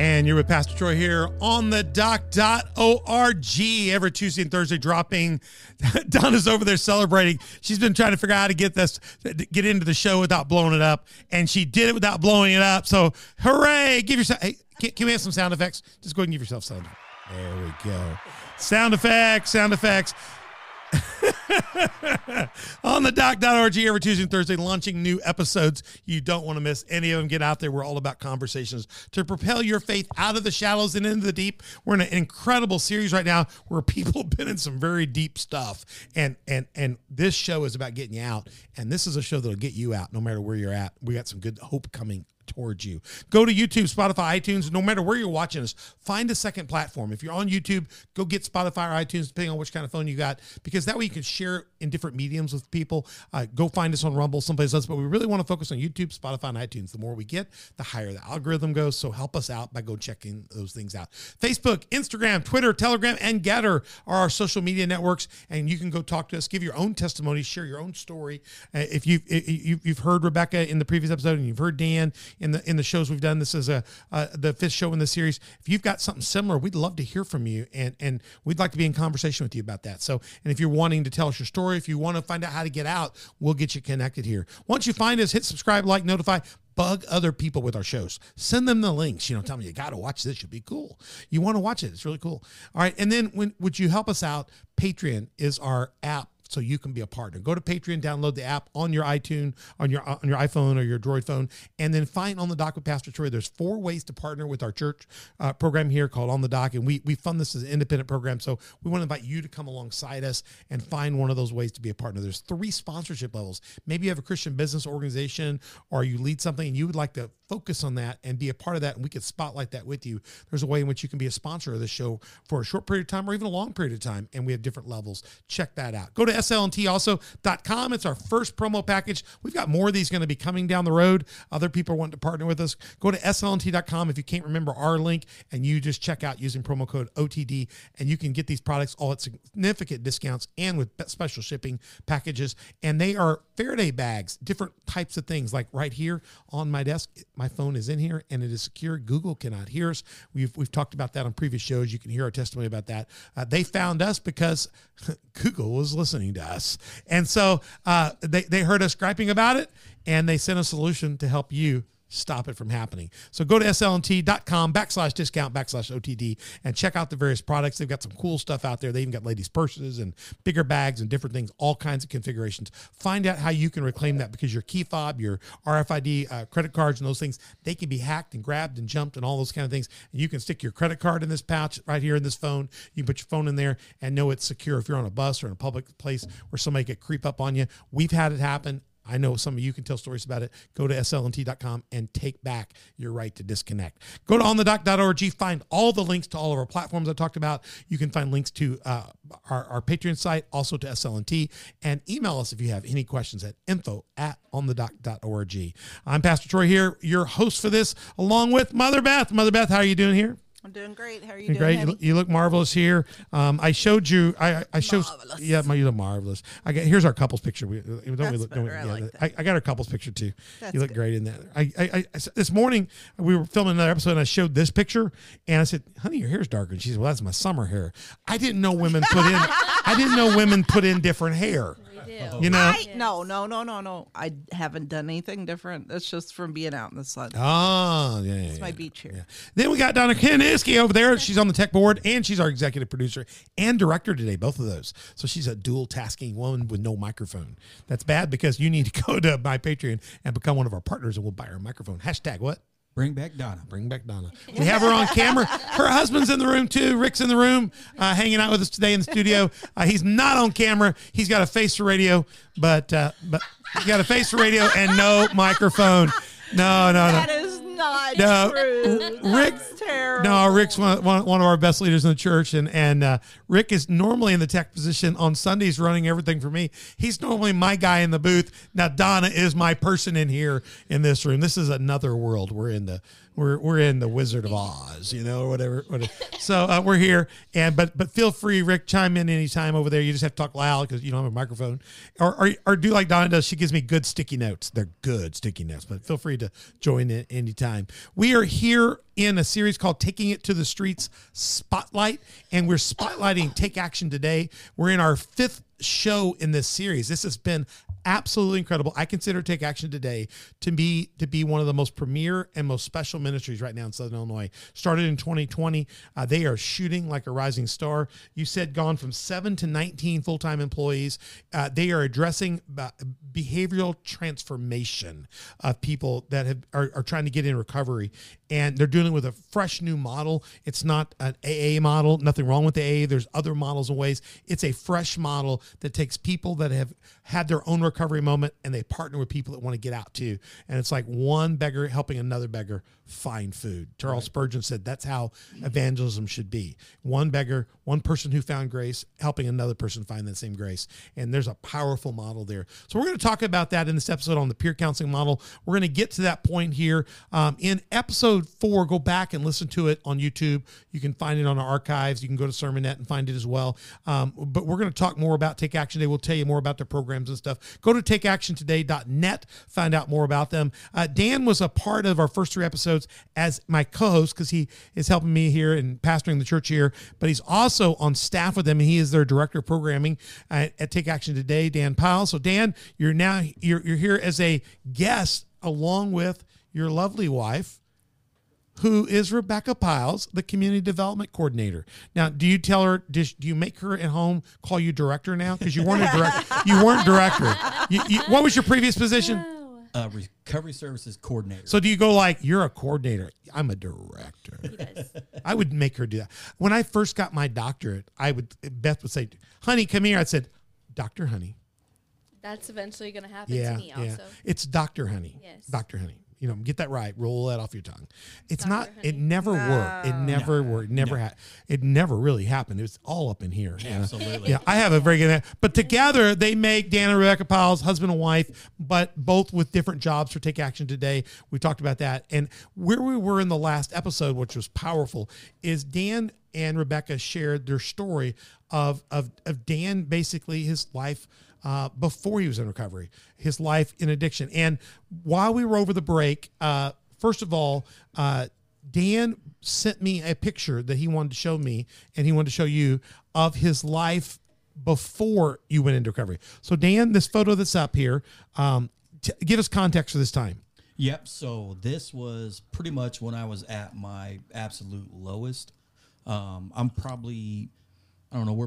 And you're with Pastor Troy here on onthedoc.org every Tuesday and Thursday dropping. Donna's over there celebrating. She's been trying to figure out how to get into the show without blowing it up. And she did it without blowing it up. So hooray. Give yourself, hey, can we have some sound effects? Just go ahead and give yourself sound effects. There we go. Sound effects, sound effects. On thedoc.org every Tuesday and Thursday, launching new episodes. You don't want to miss any of them. Get out there. We're all about conversations to propel your faith out of the shallows and into the deep. We're in an incredible series right now where people have been in some very deep stuff, and this show is about getting you out, and this is a show that'll get you out no matter where you're at. We got some good hope coming towards you. Go to YouTube, Spotify, iTunes, no matter where you're watching us, find a second platform. If you're on YouTube, go get Spotify or iTunes, depending on which kind of phone you got, because that way you can share it in different mediums with people. Go find us on Rumble, someplace else, but we really want to focus on YouTube, Spotify, and iTunes. The more we get, the higher the algorithm goes, so help us out by go checking those things out. Facebook, Instagram, Twitter, Telegram, and Getter are our social media networks, and you can go talk to us, give your own testimony, share your own story. If you've heard Rebecca in the previous episode, and you've heard Dan, in the shows we've done, this is the fifth show in the series. If you've got something similar, we'd love to hear from you, and we'd like to be in conversation with you about that. So, and if you're wanting to tell us your story, if you want to find out how to get out, we'll get you connected here. Once you find us, hit subscribe, like, notify. Bug other people with our shows. Send them the links. You know, tell them you got to watch this. It'll be cool. You want to watch it. It's really cool. All right, and then would you help us out? Patreon is our app, so you can be a partner. Go to Patreon, download the app on your iTunes, on your iPhone or your Droid phone, and then find On the Doc with Pastor Troy. There's 4 ways to partner with our church program here called On the Doc, and we fund this as an independent program, so we want to invite you to come alongside us and find one of those ways to be a partner. There's 3 sponsorship levels. Maybe you have a Christian business organization or you lead something and you would like to focus on that and be a part of that, and we could spotlight that with you. There's a way in which you can be a sponsor of this show for a short period of time or even a long period of time, and we have different levels. Check that out. Go to slnt.com. It's our first promo package. We've got more of these going to be coming down the road. Other people want to partner with us. Go to slnt.com if you can't remember our link, and you just check out using promo code OTD, and you can get these products all at significant discounts and with special shipping packages. And they are Faraday bags, different types of things. Like right here on my desk, my phone is in here and it is secure. Google cannot hear us. We've talked about that on previous shows. You can hear our testimony about that. They found us because Google was listening to us, and so they heard us griping about it, and they sent a solution to help you stop it from happening. So go to slnt.com/discount/OTD and check out the various products. They've got some cool stuff out there. They even got ladies' purses and bigger bags and different things, all kinds of configurations. Find out how you can reclaim that, because your key fob, your RFID credit cards and those things, they can be hacked and grabbed and jumped and all those kind of things. And you can stick your credit card in this pouch right here in this phone. You can put your phone in there and know it's secure if you're on a bus or in a public place where somebody could creep up on you. We've had it happen. I know some of you can tell stories about it. Go to slnt.com and take back your right to disconnect. Go to onthedoc.org. Find all the links to all of our platforms I talked about. You can find links to our Patreon site, also to SLNT, and email us if you have any questions at info@onthedoc.org. I'm Pastor Troy here, your host for this, along with Mother Beth. Mother Beth, how are you doing here? I'm doing great. How are you doing? Great. You look marvelous here. I showed you. I showed. Marvelous. Yeah, you look marvelous. I got, here's our couples picture. I got our couples picture too. That's you look good. Great in that. This morning we were filming another episode, and I showed this picture, and I said, "Honey, your hair's darker." And she said, "Well, that's my summer hair." I didn't know women put in. I didn't know women put in different hair. We do. You know? No. I haven't done anything different. That's just from being out in the sun. Oh, yeah. It's my beach hair. Yeah. Then we got Donna Kaniski over there. She's on the tech board, and she's our executive producer and director today, both of those. So she's a dual tasking woman with no microphone. That's bad, because you need to go to my Patreon and become one of our partners, and we'll buy her a microphone. Hashtag what? Bring back Donna. Bring back Donna. We have her on camera. Her husband's in the room, too. Rick's in the room, hanging out with us today in the studio. He's not on camera. He's got a face for radio, but he's got a face for radio and no microphone. No. That is not true. Rick's terrible. No, Rick's one of our best leaders in the church, and Rick is normally in the tech position on Sundays, running everything for me. He's normally my guy in the booth. Now Donna is my person in here in this room. This is another world we're in. we're in the Wizard of Oz, you know, or whatever. So we're here, but feel free, Rick, chime in anytime over there. You just have to talk loud because you don't have a microphone, or do like Donna does. She gives me good sticky notes. They're good sticky notes, but feel free to join in anytime. We are here in a series called Taking It to the Streets Spotlight, and we're spotlighting Take Action Today. We're in our fifth show in this series. This has been absolutely incredible. I consider Take Action Today to be one of the most premier and most special ministries right now in Southern Illinois. Started in 2020. They are shooting like a rising star. You said gone from 7 to 19 full-time employees. They are addressing behavioral transformation of people that are trying to get in recovery, and they're doing it with a fresh new model. It's not an AA model. Nothing wrong with the AA. There's other models and ways. It's a fresh model that takes people that have had their own recovery moment, and they partner with people that want to get out too. And it's like one beggar helping another beggar find food. Charles Spurgeon said that's how evangelism should be. One beggar, one person who found grace, helping another person find that same grace. And there's a powerful model there. So we're going to talk about that in this episode on the peer counseling model. We're going to get to that point here. In episode 4, go back and listen to it on YouTube. You can find it on our archives. You can go to SermonNet and find it as well. But we're going to talk more about Take Action Today. We'll tell you more about their programs and stuff. Go to takeactiontoday.net, find out more about them. Dan was a part of our first 3 episodes as my co-host because he is helping me here and pastoring the church here, but he's also on staff with them, and he is their director of programming at Take Action Today, Dan Pyles. So Dan, you're here as a guest along with your lovely wife, who is Rebecca Pyles, the community development coordinator. Now, do you tell her? Do you make her at home call you director now? Because you weren't a director. You weren't director. What was your previous position? Recovery services coordinator. So do you go like, you're a coordinator? I'm a director. Yes. I would make her do that. When I first got my doctorate, Beth would say, "Honey, come here." I said, "Dr. Honey." That's eventually going to happen to me. Also, it's Dr. Honey. Yes, Dr. Honey. You know, get that right. Roll that off your tongue. It's Dr. not. Honey. It never worked. It never worked. Never had. It never really happened. It was all up in here. Absolutely. Yeah, I have a very good. But together they make Dan and Rebecca Pyles husband and wife, but both with different jobs for Take Action Today. We talked about that, and where we were in the last episode, which was powerful, is Dan and Rebecca shared their story of Dan, basically his life. Before he was in recovery, his life in addiction. And while we were over the break, first of all, Dan sent me a picture that he wanted to show me, and he wanted to show you, of his life before you went into recovery. So Dan, this photo that's up here, give us context for this time. Yep. So this was pretty much when I was at my absolute lowest. We're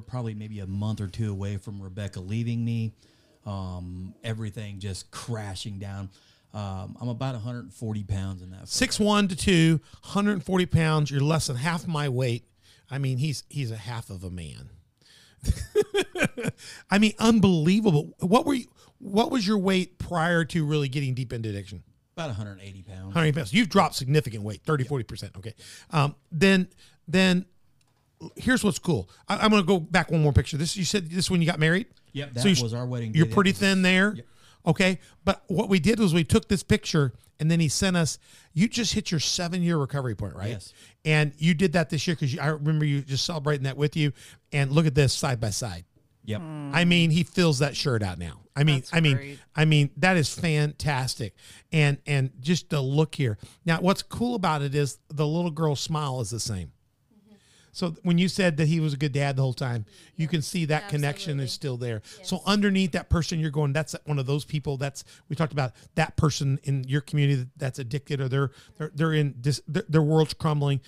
probably maybe a month or two away from Rebecca leaving me. Everything just crashing down. I'm about 140 pounds in that. 6'1" to 2, 140 pounds. You're less than half my weight. I mean, he's a half of a man. I mean, unbelievable. What was your weight prior to really getting deep into addiction? About 180 pounds. 180 pounds. You've dropped significant weight, 30-40%. Okay. Then here's what's cool. I'm going to go back one more picture. This, you said this when you got married? Yep, that was our wedding day. You're pretty thin there. Yep. Okay. But what we did was we took this picture, and then he sent us, you just hit your 7-year recovery point, right? Yes. And you did that this year because I remember you just celebrating that with you. And look at this side by side. Yep. I mean, he fills that shirt out now. I mean, that is fantastic. And just the look here. Now, what's cool about it is the little girl's smile is the same. So when you said that he was a good dad the whole time, you can see that connection is still there. Yes. So underneath that person, you're going, that's one of those people that's, we talked about that person in your community that's addicted, or they're in this, their world's crumbling.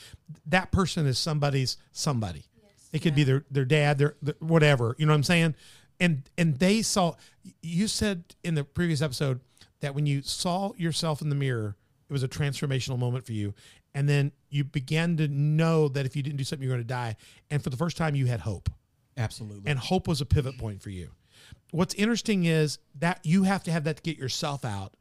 That person is somebody's somebody. Yes. It could be their dad, their whatever, you know what I'm saying? And they saw, you said in the previous episode that when you saw yourself in the mirror, it was a transformational moment for you. And then you began to know that if you didn't do something, you were going to die. And for the first time, you had hope. Absolutely. And hope was a pivot point for you. What's interesting is that you have to have that to get yourself out.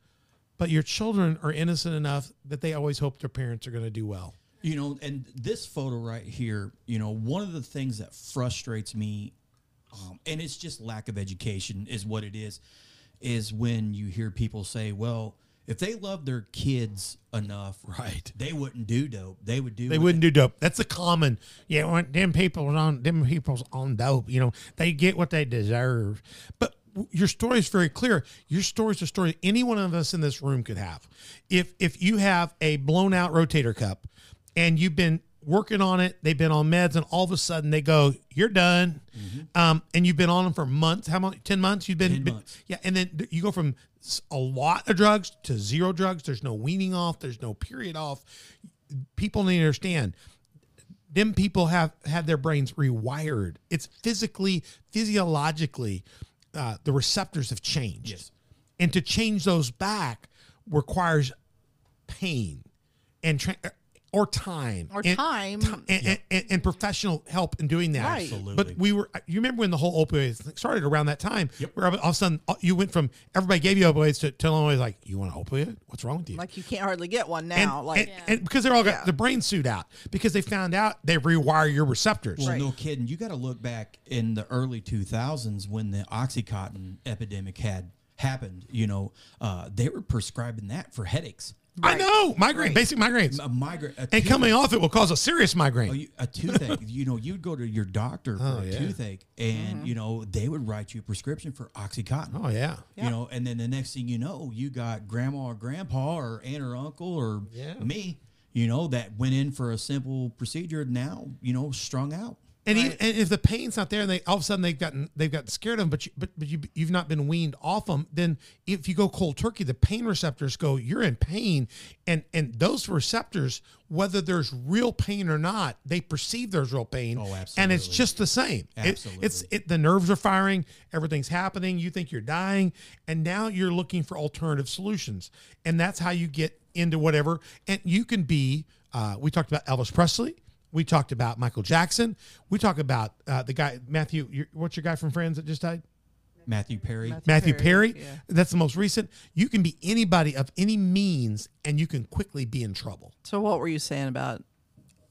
But your children are innocent enough that they always hope their parents are going to do well. You know, and this photo right here, you know, one of the things that frustrates me, and it's just lack of education is what it is when you hear people say, well, If they loved their kids enough, right, they wouldn't do dope. They would do. They wouldn't do dope. That's a common. Yeah, them people's on dope. You know, they get what they deserve. But your story is very clear. Your story is a story any one of us in this room could have. If you have a blown out rotator cuff, and you've been working on it, they've been on meds, and all of a sudden they go, "You're done," and you've been on them for months. How long? 10 months. You've been 10 months. Yeah, and then you go from a lot of drugs to zero drugs. There's no weaning off. There's no period off. People need to understand. Them people have had their brains rewired. It's physically, physiologically, the receptors have changed. Yes. And to change those back requires pain and time and professional help in doing that. Right. Absolutely. But we were, you remember when the whole opioid thing started around that time, where all of a sudden you went from everybody gave you opioids to telling everybody, like, you want an opioid? What's wrong with you? Like, you can't hardly get one now. And because they're all got the brain suit out, because they found out they rewire your receptors. Well, no kidding. You got to look back in the early 2000s when the Oxycontin epidemic had happened. You know, they were prescribing that for headaches. Right. I know, migraine, basic migraines. And coming off it will cause a serious migraine. A toothache. You know, you'd go to your doctor for a toothache, and, you know, they would write you a prescription for Oxycontin. Oh, yeah. You know, and then the next thing you know, you got grandma or grandpa or aunt or uncle or me, you know, that went in for a simple procedure, now, you know, strung out. And, and if the pain's not there, and they all of a sudden they've gotten scared of them, but you've not been weaned off them, then if you go cold turkey, the pain receptors go, you're in pain, and those receptors, whether there's real pain or not, they perceive there's real pain. Oh, absolutely. And it's just the same. Absolutely. It's the nerves are firing, everything's happening, you think you're dying, and now you're looking for alternative solutions, and that's how you get into whatever. And you can be, we talked about Elvis Presley. We talked about Michael Jackson. We talk about the guy, Matthew, what's your guy from Friends that just died? Matthew Perry. Matthew Perry. Yeah. That's the most recent. You can be anybody of any means, and you can quickly be in trouble. So what were you saying about,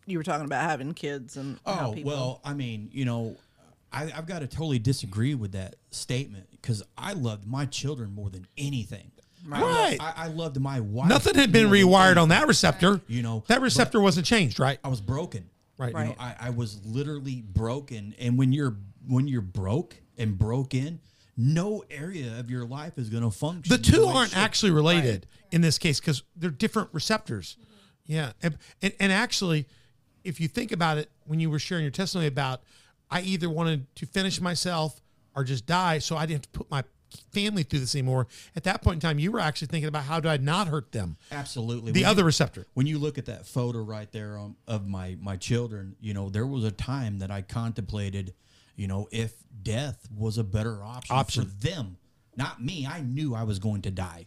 you were talking about having kids and how people... Well, I mean, you know, I've got to totally disagree with that statement, because I loved my children more than anything. Right. I loved my wife. Nothing had been rewired on that receptor. Right. You know, that receptor wasn't changed, right? I was broken. Right. You know, I was literally broken. And when you're broke and broken, no area of your life is going to function. The two aren't actually related in this case, because they're different receptors. Yeah. And actually, if you think about it, when you were sharing your testimony about, I either wanted to finish myself or just die, so I didn't have to put my family through this anymore. At that point in time, you were actually thinking about, how do I not hurt them? Absolutely. The other receptor. When you look at that photo right there of my children, you know, there was a time that I contemplated, you know, if death was a better option for them, not me. I knew I was going to die.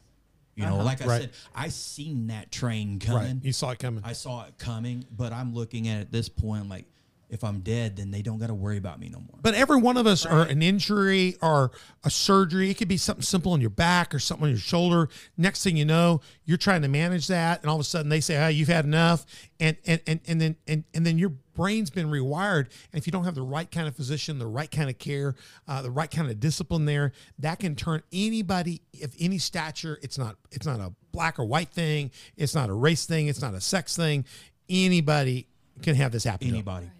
You know, like I said, I seen that train coming. Right. You saw it coming. I saw it coming, but I'm looking at it at this point, like, if I'm dead, then they don't got to worry about me no more. But every one of us are an injury or a surgery. It could be something simple on your back or something on your shoulder. Next thing you know, you're trying to manage that, and all of a sudden they say, "Oh, you've had enough," and then your brain's been rewired. And if you don't have the right kind of physician, the right kind of care, the right kind of discipline there, that can turn anybody of any stature. It's not a black or white thing. It's not a race thing. It's not a sex thing. Anybody can have this happen.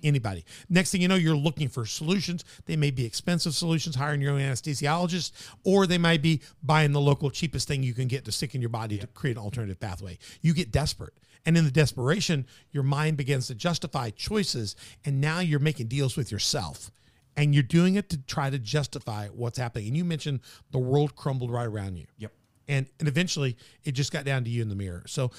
Anybody. Next thing you know, you're looking for solutions. They may be expensive solutions, hiring your own anesthesiologist, or they might be buying the local cheapest thing you can get to stick in your body to create an alternative pathway. You get desperate. And in the desperation, your mind begins to justify choices, and now you're making deals with yourself. And you're doing it to try to justify what's happening. And you mentioned the world crumbled right around you. Yep. And eventually, it just got down to you in the mirror. So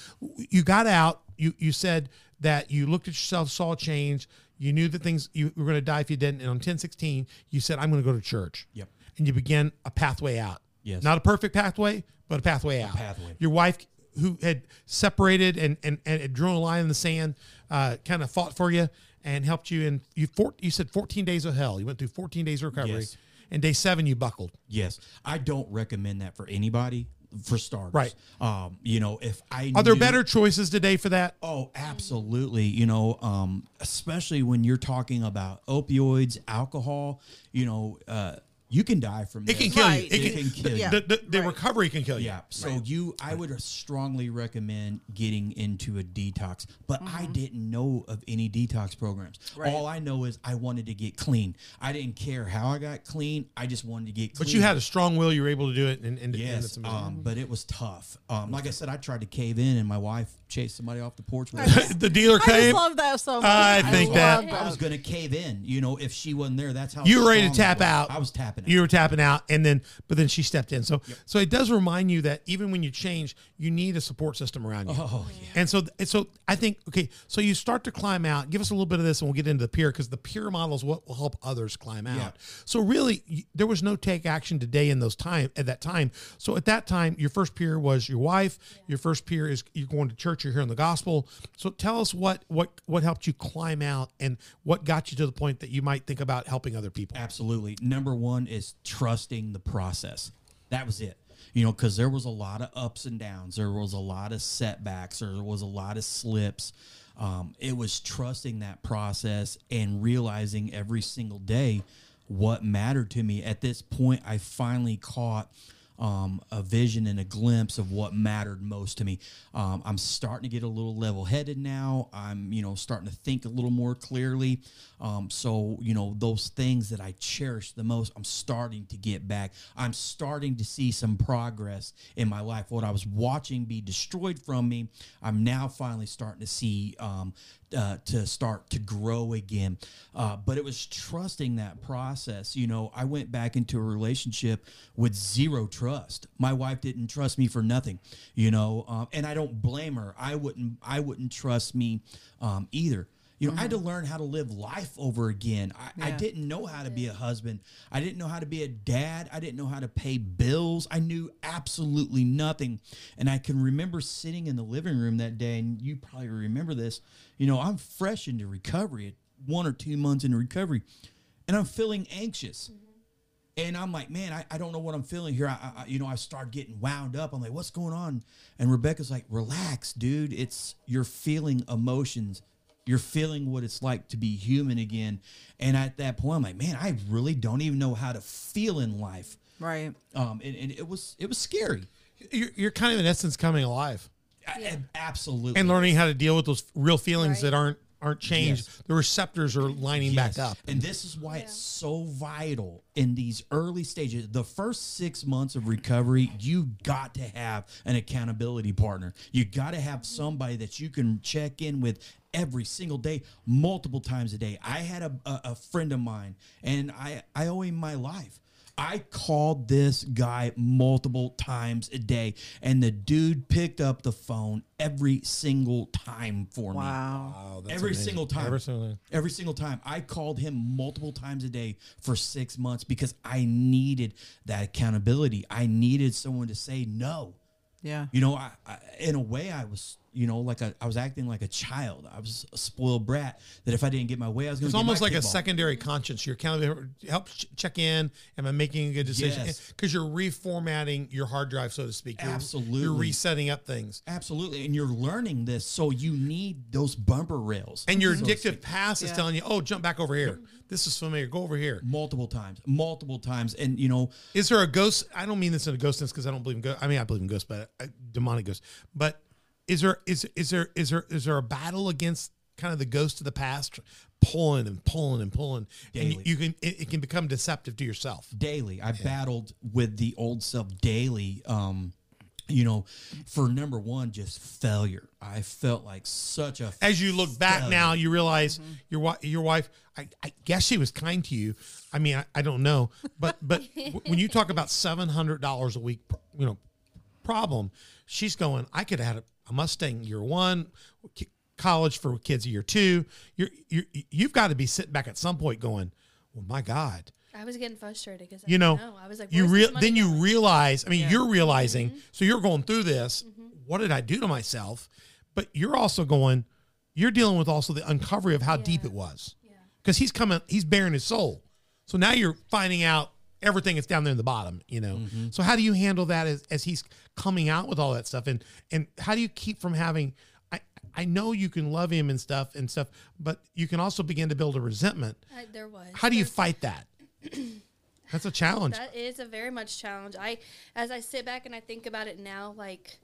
you got out. You said that you looked at yourself, saw change. You knew that things, you were going to die if you didn't. And on 10/16, you said, I'm going to go to church. Yep. And you began a pathway out. Yes. Not a perfect pathway, but a pathway out. A pathway. Your wife, who had separated and had drawn a line in the sand, kind of fought for you and helped you. And you said 14 days of hell. You went through 14 days of recovery. Yes. And day 7, you buckled. Yes. I don't recommend that for anybody. For starters, right? You know, if I are there better choices today for that? Oh, absolutely. You know, especially when you're talking about opioids, alcohol. You know, you can die from this. It can kill you. It can kill you. The recovery can kill you. Yeah. So I would strongly recommend getting into a detox. But I didn't know of any detox programs. Right. All I know is I wanted to get clean. I didn't care how I got clean. I just wanted to get clean. But you had a strong will. You were able to do it. And yes, but it was tough. Like I said, I tried to cave in, and my wife chased somebody off the porch. The dealer came. I just love that so much. I was going to cave in. You know, if she wasn't there, that's how you were ready to tap out. I was tapping out. You were tapping out, but then she stepped in. So, so it does remind you that even when you change, you need a support system around you. Oh yeah. And so I think so you start to climb out. Give us a little bit of this, and we'll get into the peer, because the peer model is what will help others climb out. Yeah. So really, there was no Take Action Today in those time at that time. So at that time, your first peer was your wife. Yeah. Your first peer is you're going to church. You're hearing the gospel. So tell us what helped you climb out, and what got you to the point that you might think about helping other people. Absolutely. Number one is trusting the process. That was it. You know, because there was a lot of ups and downs. There was a lot of setbacks. There was a lot of slips. It was trusting that process and realizing every single day what mattered to me. At this point, I finally caught a vision and a glimpse of what mattered most to me. I'm starting to get a little level-headed now. I'm, starting to think a little more clearly. So, those things that I cherish the most, I'm starting to get back. I'm starting to see some progress in my life. What I was watching be destroyed from me, I'm now finally starting to see to start to grow again. But it was trusting that process. I went back into a relationship with zero trust. My wife didn't trust me for nothing, and I don't blame her. I wouldn't trust me either. I had to learn how to live life over again. I didn't know how to be a husband. I didn't know how to be a dad. I didn't know how to pay bills. I knew absolutely nothing. And I can remember sitting in the living room that day, and you probably remember this. I'm fresh into recovery, 1 or 2 months into recovery, and I'm feeling anxious. Mm-hmm. And I'm like, man, I don't know what I'm feeling here. I start getting wound up. I'm like, what's going on? And Rebecca's like, relax, dude. You're feeling emotions. You're feeling what it's like to be human again. And at that point, I'm like, man, I really don't even know how to feel in life. Right. And it was scary. You're kind of in essence coming alive. Yeah. Absolutely. And learning how to deal with those real feelings that aren't changed. Yes. The receptors are lining back up. And this is why it's so vital in these early stages. The first 6 months of recovery, you got to have an accountability partner. You got to have somebody that you can check in with every single day, multiple times a day. I had a friend of mine, and I owe him my life. I called this guy multiple times a day, and the dude picked up the phone every single time for me. Wow. That's amazing. Every single time. I called him multiple times a day for 6 months because I needed that accountability. I needed someone to say no. Yeah. I in a way, I was... I was acting like a child. I was a spoiled brat that if I didn't get my way, I was going to get my kickball. It's almost like a secondary conscience. Your accountability helps check in. Am I making a good decision? Because you're reformatting your hard drive, so to speak. Absolutely. You're resetting up things. Absolutely. And you're learning this, so you need those bumper rails. And your addictive past is telling you, oh, jump back over here. This is familiar. Go over here. Multiple times. And, Is there a ghost? I don't mean this in a ghost sense because I don't believe in ghosts. I believe in ghosts, but demonic ghosts. But... Is there a battle against kind of the ghost of the past pulling? Daily. And it can become deceptive to yourself. Daily, I battled with the old self daily. For number one, just failure. I felt like such a. As you look back now, you realize your wife. I guess she was kind to you. I mean, I don't know, but when you talk about $700 a week, problem, she's going. I could have had a Mustang year one, college for kids year two. You've got to be sitting back at some point going, well, my God. I was getting frustrated because I was like, you realize. I mean, you're realizing. Mm-hmm. So you're going through this. Mm-hmm. What did I do to myself? But you're also going. You're dealing with also the uncovery of how deep it was, because he's coming. He's bearing his soul. So now you're finding out everything that's down there in the bottom, Mm-hmm. So how do you handle that as he's coming out with all that stuff? And how do you keep from having, I know you can love him and stuff, but you can also begin to build a resentment. How do you fight that? That's a challenge. That is a very much challenge. As I sit back and I think about it now, like,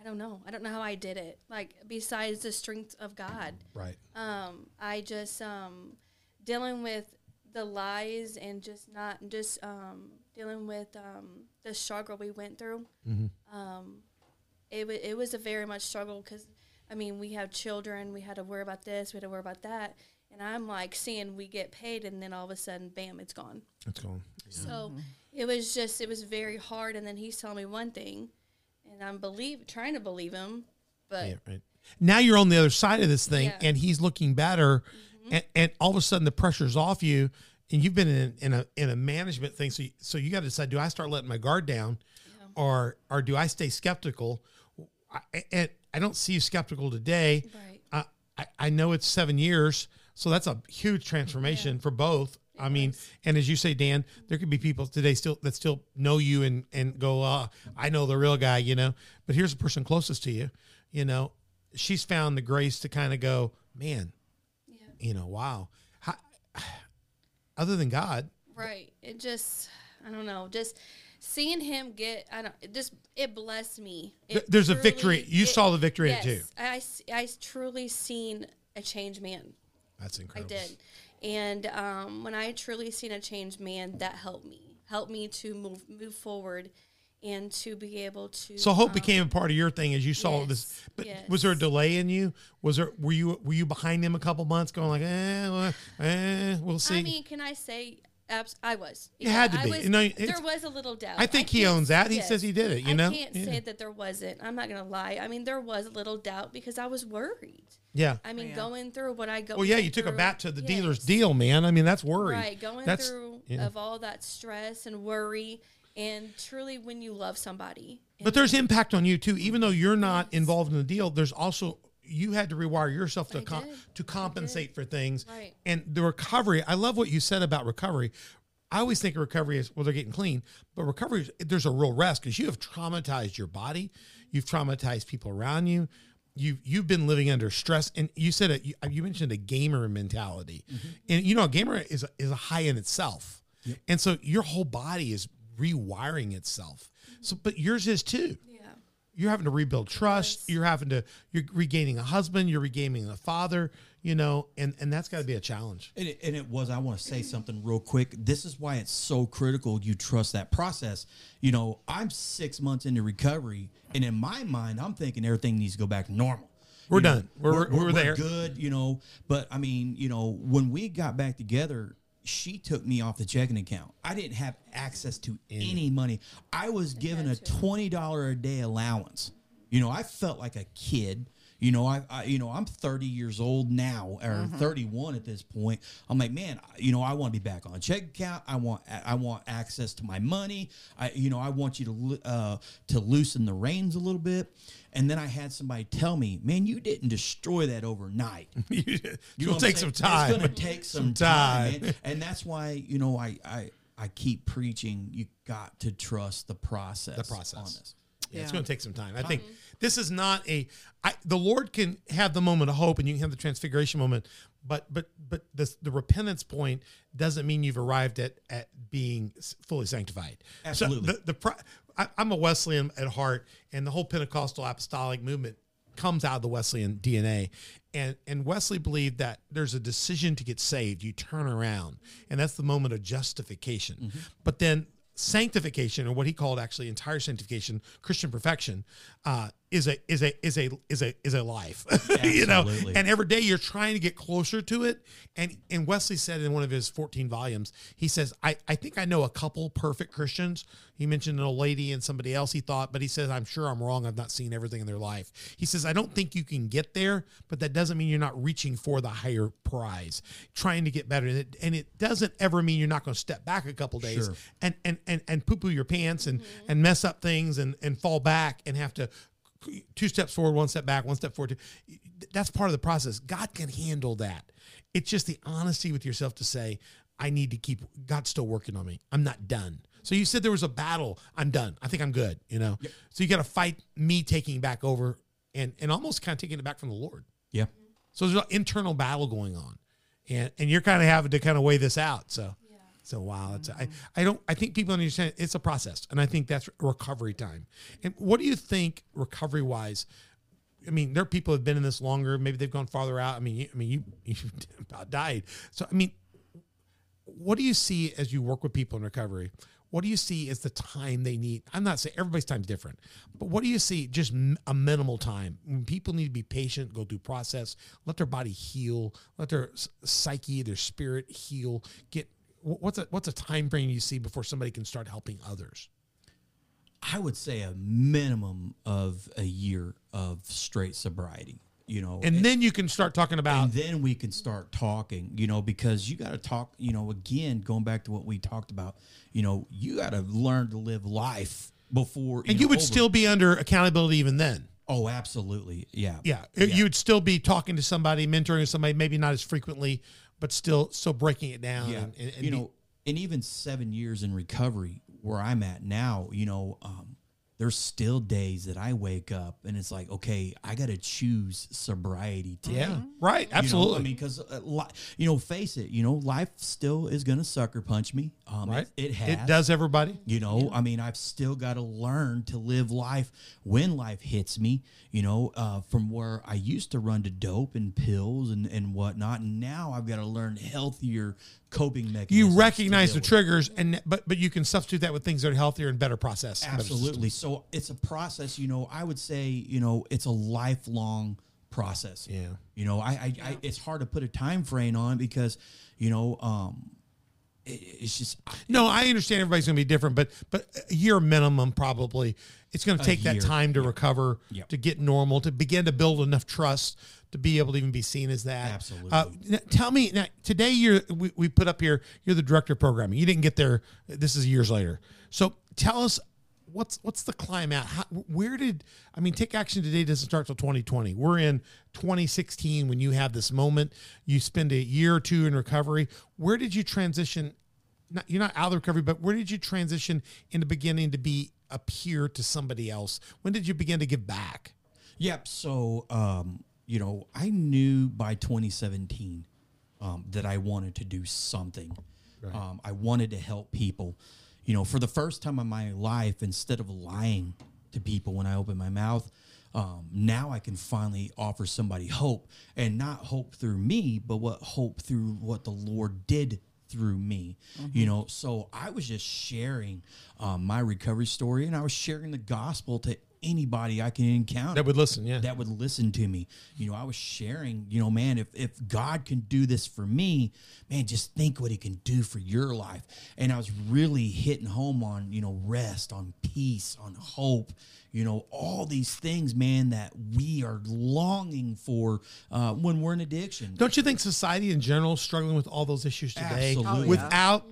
I don't know. I don't know how I did it. Like, besides the strength of God. Right. I just, dealing with the lies and just not, just, dealing with, the struggle we went through. Mm-hmm. It was a very much struggle because, I mean, we have children. We had to worry about this. We had to worry about that. And I'm like seeing we get paid, and then all of a sudden, bam, it's gone. It's gone. Yeah. So it was just, it was very hard. And then he's telling me one thing, and I'm trying to believe him, but yeah, right. Now you're on the other side of this thing, yeah. And he's looking better, mm-hmm. and all of a sudden the pressure's off you, and you've been in a management thing, so you got to decide: do I start letting my guard down, yeah. or do I stay skeptical? And I don't see you skeptical today. Right. I know it's 7 years. So that's a huge transformation yeah. for both. It I mean, is. And as you say, Dan, there could be people today that still know you and go, I know the real guy, you know, but here's the person closest to you, you know, she's found the grace to kind of go, man, yeah. you know, wow. Other than God. Right. It just, I don't know, just seeing him get, I don't, it just, it blessed me. There's truly a victory. You saw the victory yes, in it too. I truly seen a changed man. That's incredible. I did. And when I truly seen a changed man, that helped me to move forward and to be able to. So hope became a part of your thing as you saw yes, this. But yes. Was there a delay in you? Were you behind him a couple months going like, we'll see. I mean, can I say I was. It had to be. Was, no, there was a little doubt. I think he owns that. Yes. He says he did it, you know? I can't yeah. say that there wasn't. I'm not going to lie. I mean, there was a little doubt because I was worried. Yeah. I mean, yeah. going through what I go through. Well, yeah, you took a bat to the yes. dealer's deal, man. I mean, that's worry. Right, going through yeah. of all that stress and worry and truly when you love somebody. But there's impact on you, too. Even though you're not yes. involved in the deal, there's also... You had to rewire yourself to compensate for things. Right. And the recovery, I love what you said about recovery. I always think of recovery as, well, they're getting clean. But recovery, there's a real rest because you have traumatized your body. You've traumatized people around you. You've been living under stress. And you said it. You mentioned a gamer mentality. Mm-hmm. And, you know, a gamer is a high in itself. Yeah. And so your whole body is rewiring itself. Mm-hmm. So, but yours is too. Yeah. You're having to rebuild trust. Yes. You're regaining a husband. You're regaining a father, you know, and that's got to be a challenge. I want to say something real quick. This is why it's so critical you trust that process. You know, I'm 6 months into recovery, and in my mind, I'm thinking everything needs to go back to normal. We're done. We're there. Good, you know, but I mean, you know, when we got back together, she took me off the checking account. I didn't have access to any money. I was given a $20 a day allowance. You know, I felt like a kid. You know, I'm 30 years old now, or 31 at this point. I'm like, man, you know, I want to be back on a check account. I want access to my money. I want you to loosen the reins a little bit. And then I had somebody tell me, man, you didn't destroy that overnight. It'll take some time. It's going to take some time. And that's why, you know, I keep preaching. You got to trust the process. The process. On this. Yeah, it's going to take some time. I think this is not the Lord can have the moment of hope and you can have the transfiguration moment, but the repentance point doesn't mean you've arrived at being fully sanctified. Absolutely. So I'm a Wesleyan at heart, and the whole Pentecostal apostolic movement comes out of the Wesleyan DNA. And Wesley believed that there's a decision to get saved. You turn around, and that's the moment of justification. Mm-hmm. But then sanctification, or what he called actually entire sanctification, Christian perfection, is a life, you know, and every day you're trying to get closer to it. And Wesley said in one of his 14 volumes, he says, I think I know a couple perfect Christians. He mentioned an old lady and somebody else he thought, but he says, I'm sure I'm wrong. I've not seen everything in their life. He says, I don't think you can get there, but that doesn't mean you're not reaching for the higher prize, trying to get better. And it doesn't ever mean you're not going to step back a couple days sure. and poo-poo your pants and mess up things and fall back and have to, 2 steps forward, 1 step back, 1 step forward. That's part of the process. God can handle that. It's just the honesty with yourself to say, I need to keep, God's still working on me. I'm not done. So you said there was a battle. I'm done. I think I'm good, you know? Yep. So you got to fight me taking back over and almost kind of taking it back from the Lord. Yeah. So there's an internal battle going on and you're kind of having to kind of weigh this out. So. So wow, it's I think people understand it's a process, and I think that's recovery time. And what do you think recovery wise? I mean, there are people who have been in this longer. Maybe they've gone farther out. I mean, you about died. So I mean, what do you see as you work with people in recovery? What do you see as the time they need? I'm not saying everybody's time's different, but what do you see? Just a minimal time when people need to be patient, go through process, let their body heal, let their psyche, their spirit heal. Get what's a time frame you see before somebody can start helping others? I would say a minimum of a year of straight sobriety. You know, and then you can start talking about, and then we can start talking, you know, because you got to talk, you know, again, going back to what we talked about, you know, you got to learn to live life before. And you would still be under accountability even then. Oh, absolutely. Yeah. Yeah. You'd still be talking to somebody, mentoring somebody, maybe not as frequently, but still breaking it down. Yeah. And you know, and even 7 years in recovery where I'm at now, you know, there's still days that I wake up and it's like, okay, I got to choose sobriety today. Yeah, right. Absolutely. You know, I mean, because, you know, face it, you know, life still is going to sucker punch me. Right. It has. It does everybody. You know, yeah. I mean, I've still got to learn to live life when life hits me, you know, from where I used to run to dope and pills and whatnot. And now I've got to learn healthier coping mechanisms. You recognize the triggers, and but you can substitute that with things that are healthier and better processed. Absolutely. So it's a process, you know, I would say, you know, it's a lifelong process. Yeah. You know, I it's hard to put a time frame on because, you know, it's just. No, I understand everybody's going to be different, but a year minimum probably. It's going to take that time to recover, to get normal, to begin to build enough trust to be able to even be seen as that. Absolutely. Tell me now. Today, we put up here. You're the director of programming. You didn't get there. This is years later. So tell us what's the climb out. Take Action Today doesn't start till 2020. We're in 2016 when you have this moment. You spend a year or two in recovery. Where did you transition? You're not out of recovery, but where did you transition in the beginning to be appear to somebody else? When did you begin to give back? Yep. So. You know, I knew by 2017 that I wanted to do something. Right. I wanted to help people. You know, for the first time in my life, instead of lying to people when I opened my mouth, now I can finally offer somebody hope, and not hope through me, but through what the Lord did through me. Mm-hmm. You know, so I was just sharing my recovery story, and I was sharing the gospel to anybody I can encounter that would listen to me. You know, I was sharing, you know, man, if God can do this for me, man, just think what he can do for your life. And I was really hitting home on, you know, rest, on peace, on hope, you know, all these things, man, that we are longing for when we're in addiction. Don't you think society in general is struggling with all those issues today? Absolutely. Without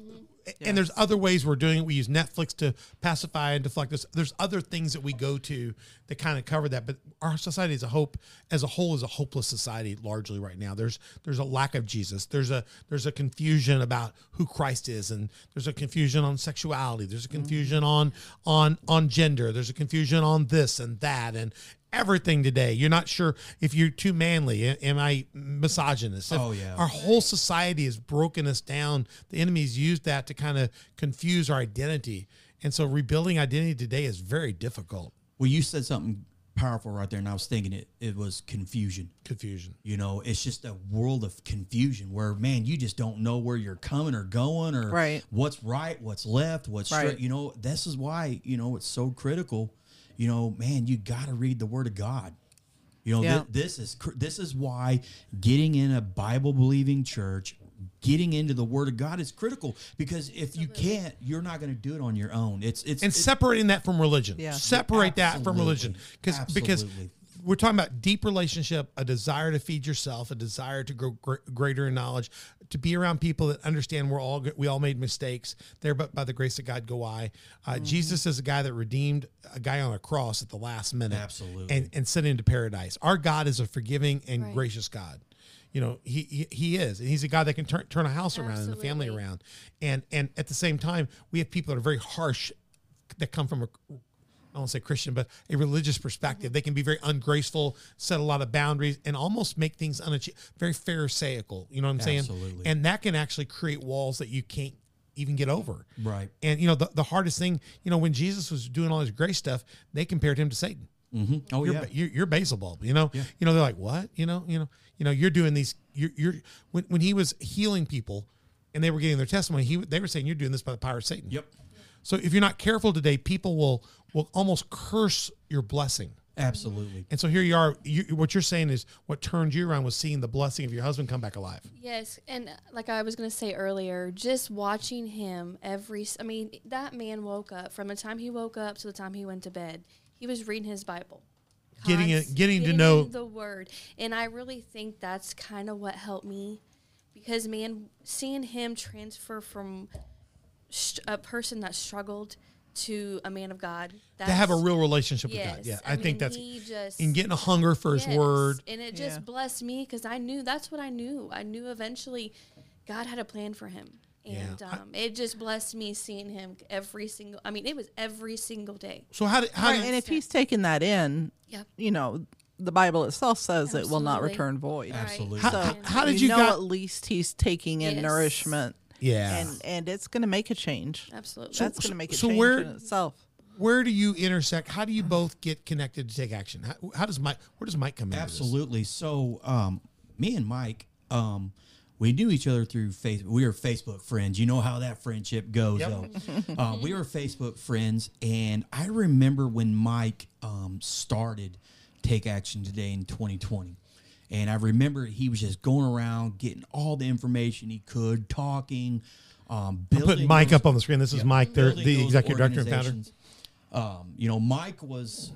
Yes. And there's other ways we're doing it. We use Netflix to pacify and deflect us. There's other things that we go to that kind of cover that. But our society as a whole is a hopeless society largely right now. There's a lack of Jesus. There's a confusion about who Christ is, and there's a confusion on sexuality. There's a confusion on gender. There's a confusion on this and that and everything today. You're not sure if you're too manly. Am I misogynist? Oh, yeah. Our whole society has broken us down. The enemy's used that to kind of confuse our identity. And so rebuilding identity today is very difficult. Well, you said something powerful right there, and I was thinking it was confusion. Confusion. You know, it's just a world of confusion where, man, you just don't know where you're coming or going, or what's right, what's left, what's straight. You know, this is why, you know, it's so critical. You know, man, you got to read the Word of God. You know, this is why getting in a Bible-believing church, getting into the Word of God is critical, because if you can't, you're not going to do it on your own. It's separating that from religion. Yeah. Separate that from religion, because we're talking about deep relationship, a desire to feed yourself, a desire to grow greater in knowledge, to be around people that understand we all made mistakes there, but by the grace of God go I. Jesus is a guy that redeemed a guy on a cross at the last minute, and sent him to paradise. Our God is a forgiving and gracious God. You know, he is, and he's a guy that can turn a house around and a family around. And at the same time, we have people that are very harsh, that come from I won't say Christian, but a religious perspective. They can be very ungraceful, set a lot of boundaries, and almost make things very pharisaical. You know what I'm saying? Absolutely. And that can actually create walls that you can't even get over. Right. And, you know, the hardest thing, you know, when Jesus was doing all his grace stuff, they compared him to Satan. Mm-hmm. Oh, you're Beelzebub, you know, you know, they're like, what, you know, you're doing these, when he was healing people and they were getting their testimony, they were saying, you're doing this by the power of Satan. Yep. So if you're not careful today, people will almost curse your blessing. Absolutely. And so here you are, what you're saying is what turned you around was seeing the blessing of your husband come back alive. Yes. And like I was going to say earlier, just watching him that man woke up from the time he woke up to the time he went to bed. He was reading his Bible. Getting to know the word. And I really think that's kind of what helped me, because man, seeing him transfer from a person that struggled to a man of God. To have a real relationship with God. Yeah, I think that's, and getting a hunger for his word. And it just blessed me, because I knew, that's what I knew. I knew eventually God had a plan for him. And it just blessed me seeing him it was every single day. So how did, and if he's taking that in, you know, the Bible itself says it will not return void. Absolutely. So how did you know at least he's taking in nourishment. Yeah. And it's going to make a change. Absolutely. That's going to make a change in itself. Where do you intersect? How do you both get connected to take action? Where does Mike come in? Absolutely. So, me and Mike, we knew each other through Facebook. We were Facebook friends. You know how that friendship goes, though. We were Facebook friends, and I remember when Mike started Take Action Today in 2020. And I remember he was just going around, getting all the information he could, talking, building. I'm putting Mike up on the screen. This is Mike, the executive director and founder. You know, Mike was,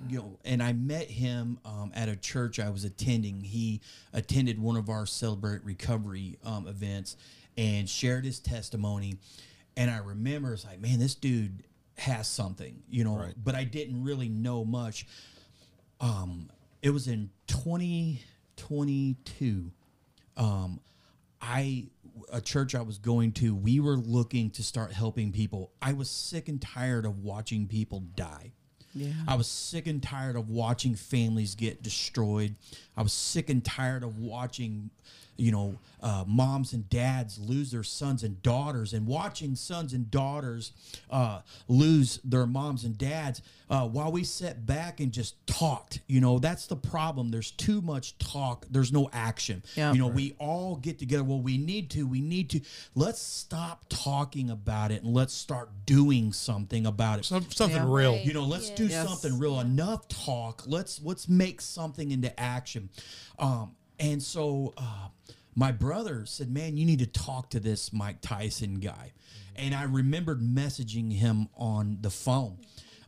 and I met him at a church I was attending. He attended one of our Celebrate Recovery events and shared his testimony. And I remember it's like, man, this dude has something, but I didn't really know much. It was in 2022. A church I was going to, we were looking to start helping people. I was sick and tired of watching people die. Yeah. I was sick and tired of watching families get destroyed. I was sick and tired of watching, moms and dads lose their sons and daughters, and watching sons and daughters lose their moms and dads while we sat back and just talked. That's the problem. There's too much talk. There's no action. Yeah, we all get together. Well, we need to. Let's stop talking about it and let's start doing something about it. Something real. Let's do something real. Enough talk. Let's make something into action. And so my brother said, man, you need to talk to this Mike Tyson guy. Mm-hmm. And I remembered messaging him on the phone.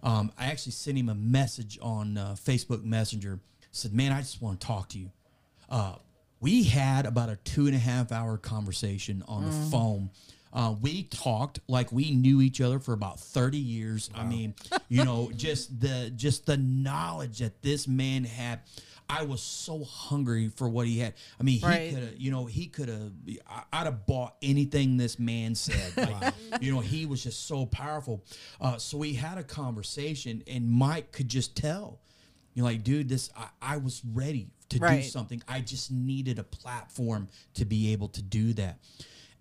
I actually sent him a message on Facebook Messenger. Said, man, I just want to talk to you. We had about a 2.5-hour conversation on the phone. We talked like we knew each other for about 30 years. Wow. I mean, just the knowledge that this man had. I was so hungry for what he had. I mean, he could have, I'd have bought anything this man said. Like, he was just so powerful. So we had a conversation, and Mike could just tell, dude, I was ready to do something. I just needed a platform to be able to do that.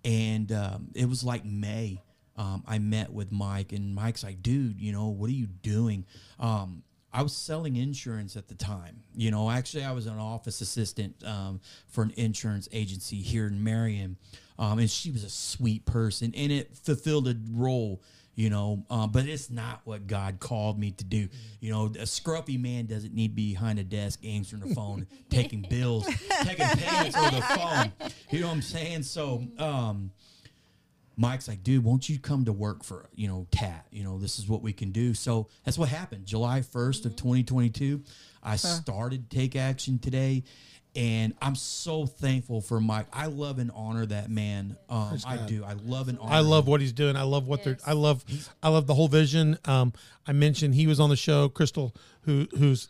And it was like May. I met with Mike, and Mike's like, dude, what are you doing? I was selling insurance at the time. Actually, I was an office assistant for an insurance agency here in Marion, and she was a sweet person, and it fulfilled a role, but it's not what God called me to do. A scruffy man doesn't need to be behind a desk answering the phone, taking bills, taking payments over the phone. You know what I'm saying? So Mike's like, dude, won't you come to work for, TAT? This is what we can do. So that's what happened. July 1st of 2022, I started Take Action Today, and I'm so thankful for Mike. I love and honor that man. I do. I love and honor. I love what he's doing. I love what they're. I love the whole vision. I mentioned he was on the show. Crystal, is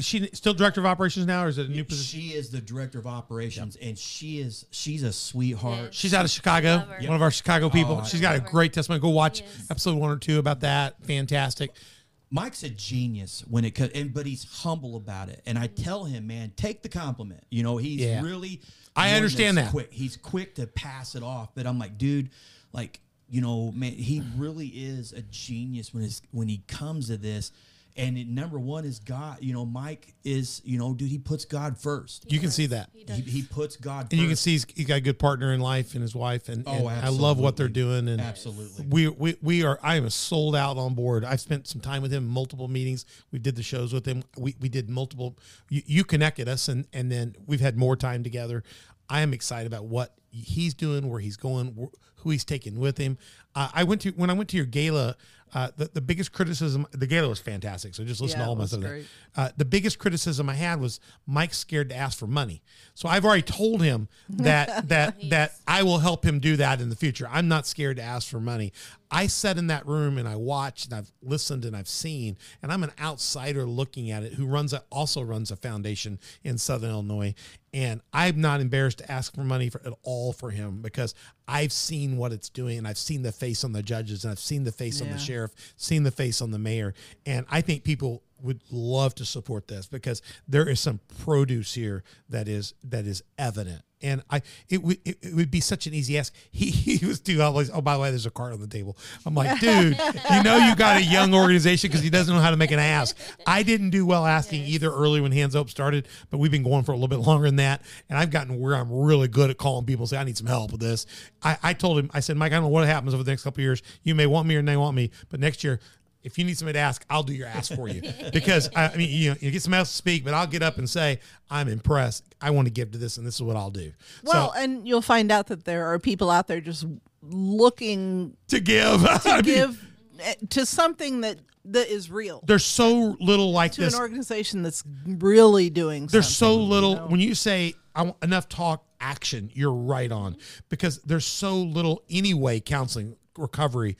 she still director of operations now, or is it a new position? She is the director of operations, and she's a sweetheart. Yeah, she's out of Chicago. One of our Chicago people. She's got a great testimony. Go watch episode 1 or 2 about that. Fantastic. Mike's a genius when it comes, but he's humble about it. And I tell him, man, take the compliment. He's really, I understand that. Quick. He's quick to pass it off. But I'm like, dude, you know, man, he really is a genius when he comes to this. And it, number one is God. You know, Mike is, you know, dude, he puts God first. He can see that. He puts God first. And you can see he's got a good partner in life and his wife. And, oh, and I love what they're doing. And absolutely. I am sold out on board. I've spent some time with him, multiple meetings. We did the shows with him. We did multiple. You connected us, and then we've had more time together. I am excited about what he's doing, where he's going, who he's taking with him. When I went to your gala, the biggest criticism, the gala was fantastic. So just listen to all my stuff. The biggest criticism I had was Mike's scared to ask for money. So I've already told him that I will help him do that in the future. I'm not scared to ask for money. I sat in that room and I watched and I've listened and I've seen, and I'm an outsider looking at it who also runs a foundation in Southern Illinois. And I'm not embarrassed to ask for money at all for him, because I've seen what it's doing, and I've seen the face on the judges, and I've seen the face on the sheriff, seen the face on the mayor. And I think people would love to support this, because there is some produce here that is evident. And it would be such an easy ask. He was too always. Oh, by the way, there's a card on the table. I'm like, dude, you know you got a young organization because he doesn't know how to make an ask. I didn't do well asking either early when Hands Up started, but we've been going for a little bit longer than that. And I've gotten where I'm really good at calling people and say, I need some help with this. I told him, I said, Mike, I don't know what happens over the next couple of years. You may want me or may want me, but next year, if you need somebody to ask, I'll do your ask for you. Because, I mean, you know, you get somebody else to speak, but I'll get up and say, I'm impressed. I want to give to this, and this is what I'll do. Well, so, and you'll find out that there are people out there just looking to give. To something that is real. There's so little like to this. To an organization that's really doing there's something. There's so little. You know? When you say, I want enough talk, action, you're right on. Because there's so little anyway counseling. Recovery.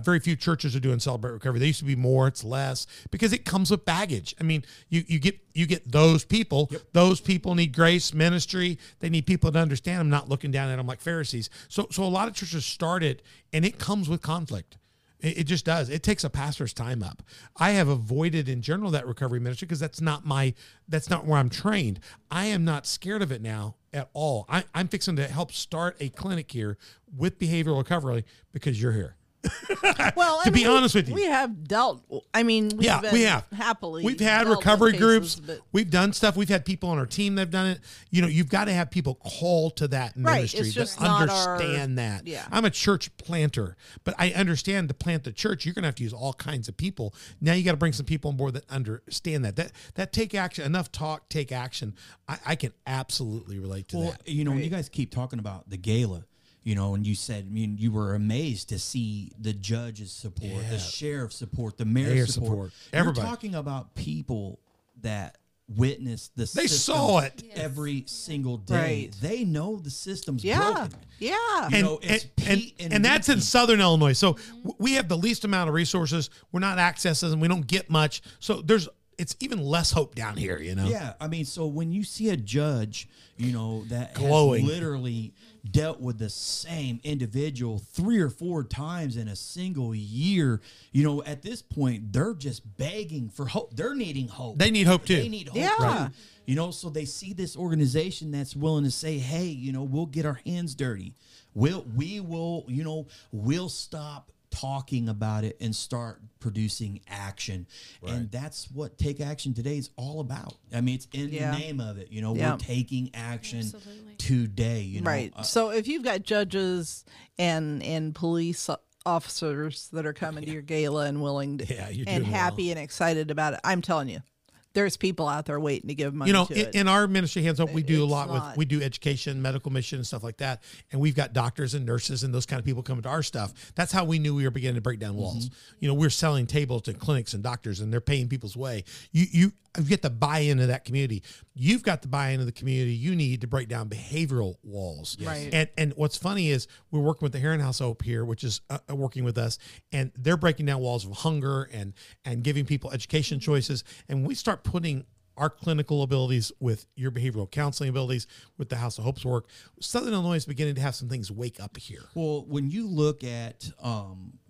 Very few churches are doing Celebrate Recovery. They used to be more, it's less, because it comes with baggage. I mean, you get those people. Yep. Those people need grace, ministry. They need people to understand. I'm not looking down at them like Pharisees. So a lot of churches started, and it comes with conflict. It just does. It takes a pastor's time up. I have avoided in general that recovery ministry because that's not where I'm trained. I am not scared of it now at all. I'm fixing to help start a clinic here with behavioral recovery because you're here. Well, to be honest with you, we have dealt. I mean, we have happily. We've had recovery groups. We've done stuff. We've had people on our team that've done it. You know, you've got to have people call to that ministry to understand that. Yeah. I'm a church planter, but I understand to plant the church, you're going to have to use all kinds of people. Now you got to bring some people on board that understand that. That take action. Enough talk, take action. I can absolutely relate to that. You know, when you guys keep talking about the gala. You know, and you said, I mean, you were amazed to see the judge's support, the sheriff's support, the mayor's support. Everybody. You're talking about people that witnessed the system. They saw it every single day. Right. They know the system's broken. Yeah, yeah. And that's in Southern Illinois. So we have the least amount of resources. We're not accessing them. We don't get much. So it's even less hope down here, you know? Yeah, I mean, so when you see a judge, you know, that glowing has literally dealt with the same individual 3 or 4 times in a single year, you know, at this point, they're just begging for hope. They're needing hope. They need hope, too. They need hope, right? You know, so they see this organization that's willing to say, hey, you know, we'll get our hands dirty. We'll stop talking about it and start producing action. Right. And that's what Take Action Today is all about. I mean, it's in the name of it. You know, we're taking action today. You know? Right. So if you've got judges and police officers that are coming to your gala and willing to, and happy and excited about it, I'm telling you, there's people out there waiting to give money. You know, in our ministry, Hands Up, we do we do education, medical mission, and stuff like that. And we've got doctors and nurses and those kind of people coming to our stuff. That's how we knew we were beginning to break down walls. Mm-hmm. You know, we're selling tables to clinics and doctors, and they're paying people's way. You get the buy-in of that community. You've got the buy-in of the community. You need to break down behavioral walls. Yes. Right. And what's funny is we're working with the Heron House up here, which is working with us, and they're breaking down walls of hunger and giving people education choices. And we start putting our clinical abilities with your behavioral counseling abilities with the House of Hope's work. Southern Illinois is beginning to have some things wake up here. Well, when you look at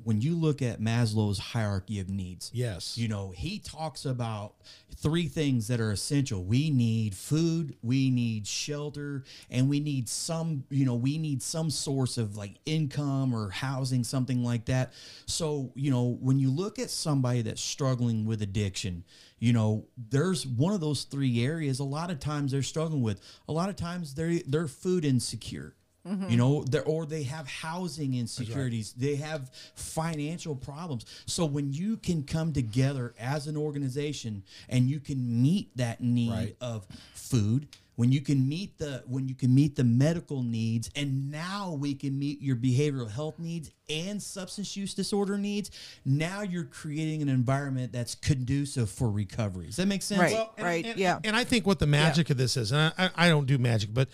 when you look at Maslow's hierarchy of needs, yes, you know, he talks about three things that are essential. We need food, we need shelter, and we need some, you know, we need some source of like income or housing, something like that. So, you know, when you look at somebody that's struggling with addiction, you know, there's one of those three areas a lot of times they're struggling with. A lot of times they're food insecure. Mm-hmm. You know, or they have housing insecurities. Right. They have financial problems. So when you can come together as an organization and you can meet that need right. of food, when you can meet the medical needs, and now we can meet your behavioral health needs and substance use disorder needs, now you're creating an environment that's conducive for recovery. Does that make sense? Right, well, yeah. And I think what the magic yeah. of this is, and I don't do magic, but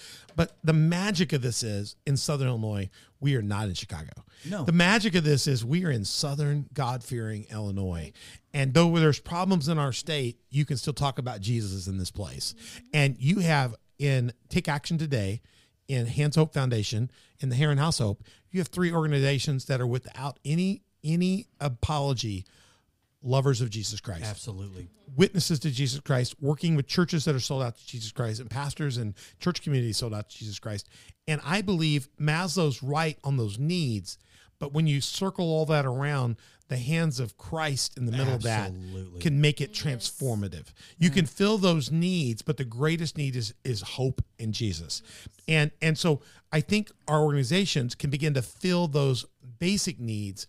the magic of this is, in Southern Illinois, we are not in Chicago. No. The magic of this is we are in Southern, God-fearing Illinois. And though there's problems in our state, you can still talk about Jesus in this place. And you have in Take Action Today, in Hands Hope Foundation, in the Heron House Hope, you have three organizations that are without any apology, lovers of Jesus Christ. Absolutely. Witnesses to Jesus Christ, working with churches that are sold out to Jesus Christ, and pastors and church communities sold out to Jesus Christ. And I believe Maslow's right on those needs. But when you circle all that around, the hands of Christ in the middle Absolutely. Of that can make it transformative. Yes. You can fill those needs, but the greatest need is hope in Jesus. Yes. And so I think our organizations can begin to fill those basic needs.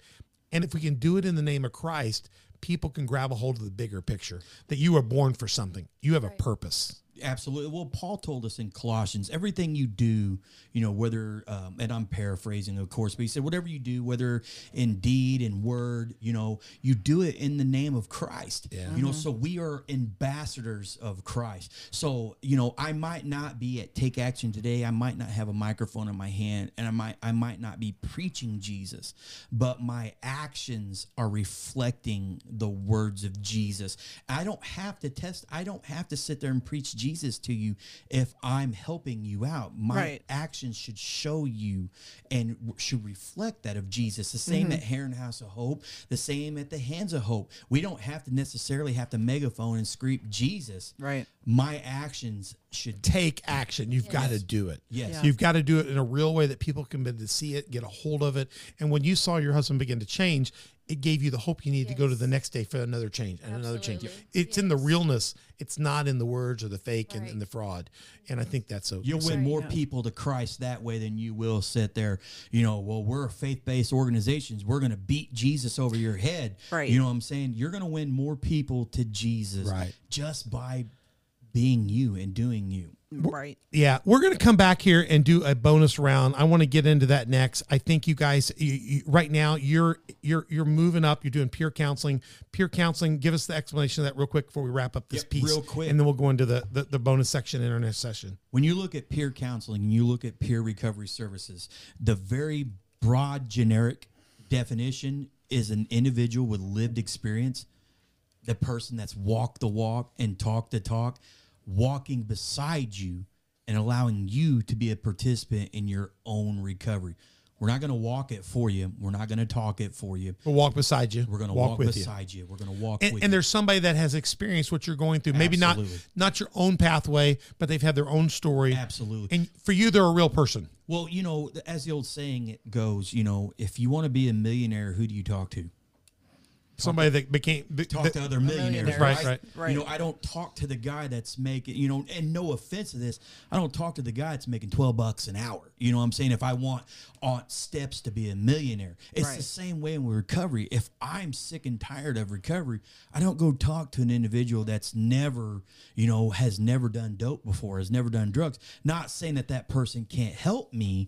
And if we can do it in the name of Christ, people can grab a hold of the bigger picture that you are born for something. You have right. a purpose. Absolutely. Well, Paul told us in Colossians, everything you do, you know, whether, and I'm paraphrasing, of course, but he said, whatever you do, whether in deed and word, you know, you do it in the name of Christ, yeah. you know, so we are ambassadors of Christ. So, you know, I might not be at Take Action Today. I might not have a microphone in my hand, and I might not be preaching Jesus, but my actions are reflecting the words of Jesus. I don't have to sit there and preach Jesus to you if I'm helping you out. My right. actions should show you and should reflect that of Jesus. The same mm-hmm. at Heron House of Hope, the same at the Hands of Hope. We don't have to necessarily have to megaphone and scream Jesus. Right. My actions should take action. You've yes. got to do it. Yes. Yeah. You've got to do it in a real way that people can begin to see it, get a hold of it. And when you saw your husband begin to change, it gave you the hope you need yes. to go to the next day for another change and Absolutely. Another change. It's yes. in the realness. It's not in the words or the fake right. and the fraud. And I think that's so. You'll win more people to Christ that way than you will sit there, you know, well, we're a faith-based organizations. We're going to beat Jesus over your head. Right. You know what I'm saying? You're going to win more people to Jesus right. just by being you and doing you. Right. Yeah. We're going to come back here and do a bonus round. I want to get into that next. I think you guys, right now you're moving up. You're doing peer counseling, Give us the explanation of that real quick before we wrap up this piece real quick. And then we'll go into the bonus section in our next session. When you look at peer counseling and you look at peer recovery services, the very broad generic definition is an individual with lived experience, the person that's walked the walk and talked the talk, walking beside you and allowing you to be a participant in your own recovery. We're not going to walk it for you. We're not going to talk it for you. We'll walk beside you. We're going to walk beside you. We're going to walk with you. And there's somebody that has experienced what you're going through. Maybe not your own pathway, but they've had their own story. Absolutely. And for you, they're a real person. Well, you know, as the old saying goes, you know, if you want to be a millionaire, who do you talk to? Somebody that talk to other millionaires, right? You know, I don't talk to the guy that's making, you know, and no offense to this, I don't talk to the guy that's making $12 an hour. You know what I'm saying? If I want Aunt Steps to be a millionaire, it's right. the same way in recovery. If I'm sick and tired of recovery, I don't go talk to an individual that's never, you know, has never done dope before, has never done drugs. Not saying that person can't help me.